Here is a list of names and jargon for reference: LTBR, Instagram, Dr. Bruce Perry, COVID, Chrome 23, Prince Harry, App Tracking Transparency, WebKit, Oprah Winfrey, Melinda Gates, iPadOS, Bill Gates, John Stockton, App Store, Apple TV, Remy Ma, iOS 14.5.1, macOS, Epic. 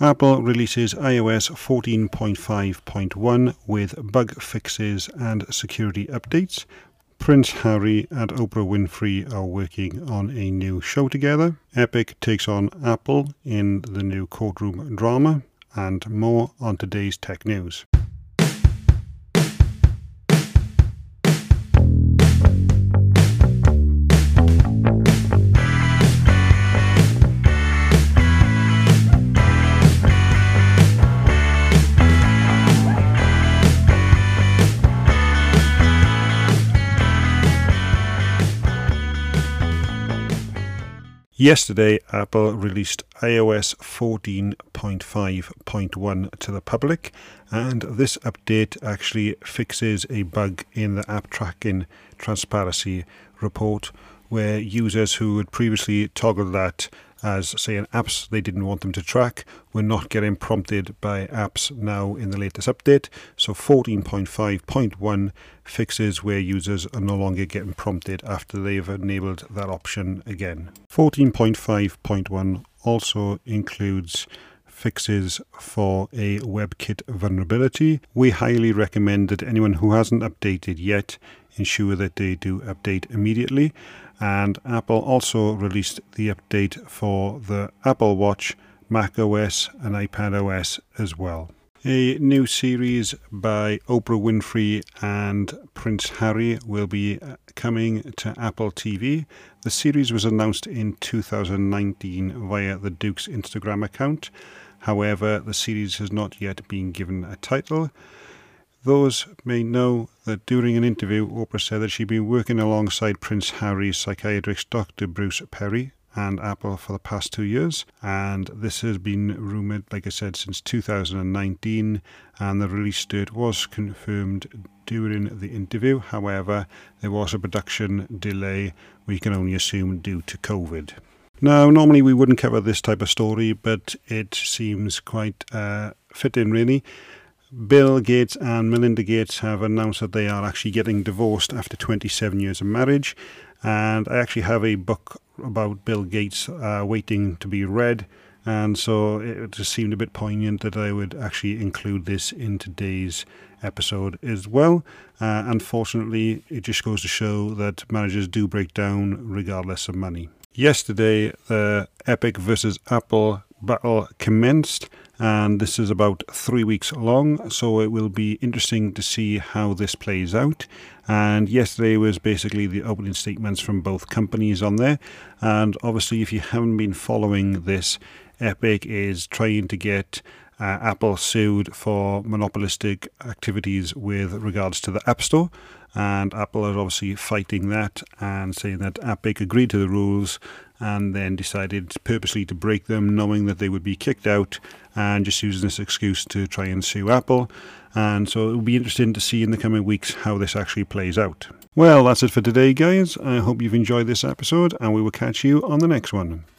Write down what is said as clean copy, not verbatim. Apple releases iOS 14.5.1 with bug fixes and security updates. Prince Harry and Oprah Winfrey are working on a new show together. Epic takes on Apple in the new courtroom drama, and more on today's tech news. Yesterday, Apple released iOS 14.5.1 to the public, and this update actually fixes a bug in the App Tracking Transparency report, where users who had previously toggled that as, say, an apps they didn't want them to track were not getting prompted by apps now in the latest update. So 14.5.1 fixes where users are no longer getting prompted after they've enabled that option again. 14.5.1 also includes fixes for a WebKit vulnerability. We highly recommend that anyone who hasn't updated yet ensure that they do update immediately. And Apple also released the update for the Apple Watch, macOS and iPadOS as well. A new series by Oprah Winfrey and Prince Harry will be coming to Apple TV. The series was announced in 2019 via the Duke's Instagram account. However, the series has not yet been given a title. Those may know that during an interview, Oprah said that she'd been working alongside Prince Harry's psychiatrist Dr. Bruce Perry and Apple for the past 2 years, and this has been rumoured, like I said, since 2019, and the release date was confirmed during the interview. However, there was a production delay, we can only assume due to COVID. Now, normally we wouldn't cover this type of story, but it seems quite fitting, really. Bill Gates and Melinda Gates have announced that they are actually getting divorced after 27 years of marriage, and I actually have a book about Bill Gates waiting to be read, and so it just seemed a bit poignant that I would actually include this in today's episode as well. Unfortunately, it just goes to show that marriages do break down regardless of money. Yesterday, the Epic versus Apple battle commenced, and this is about 3 weeks long, so it will be interesting to see how this plays out. And yesterday was basically the opening statements from both companies on there, and obviously if you haven't been following this, Epic is trying to get Apple sued for monopolistic activities with regards to the App Store, and Apple is obviously fighting that and saying that Epic agreed to the rules and then decided purposely to break them, knowing that they would be kicked out, and just using this excuse to try and sue Apple. And so it will be interesting to see in the coming weeks how this actually plays out. Well, that's it for today, guys. I hope you've enjoyed this episode, and we will catch you on the next one.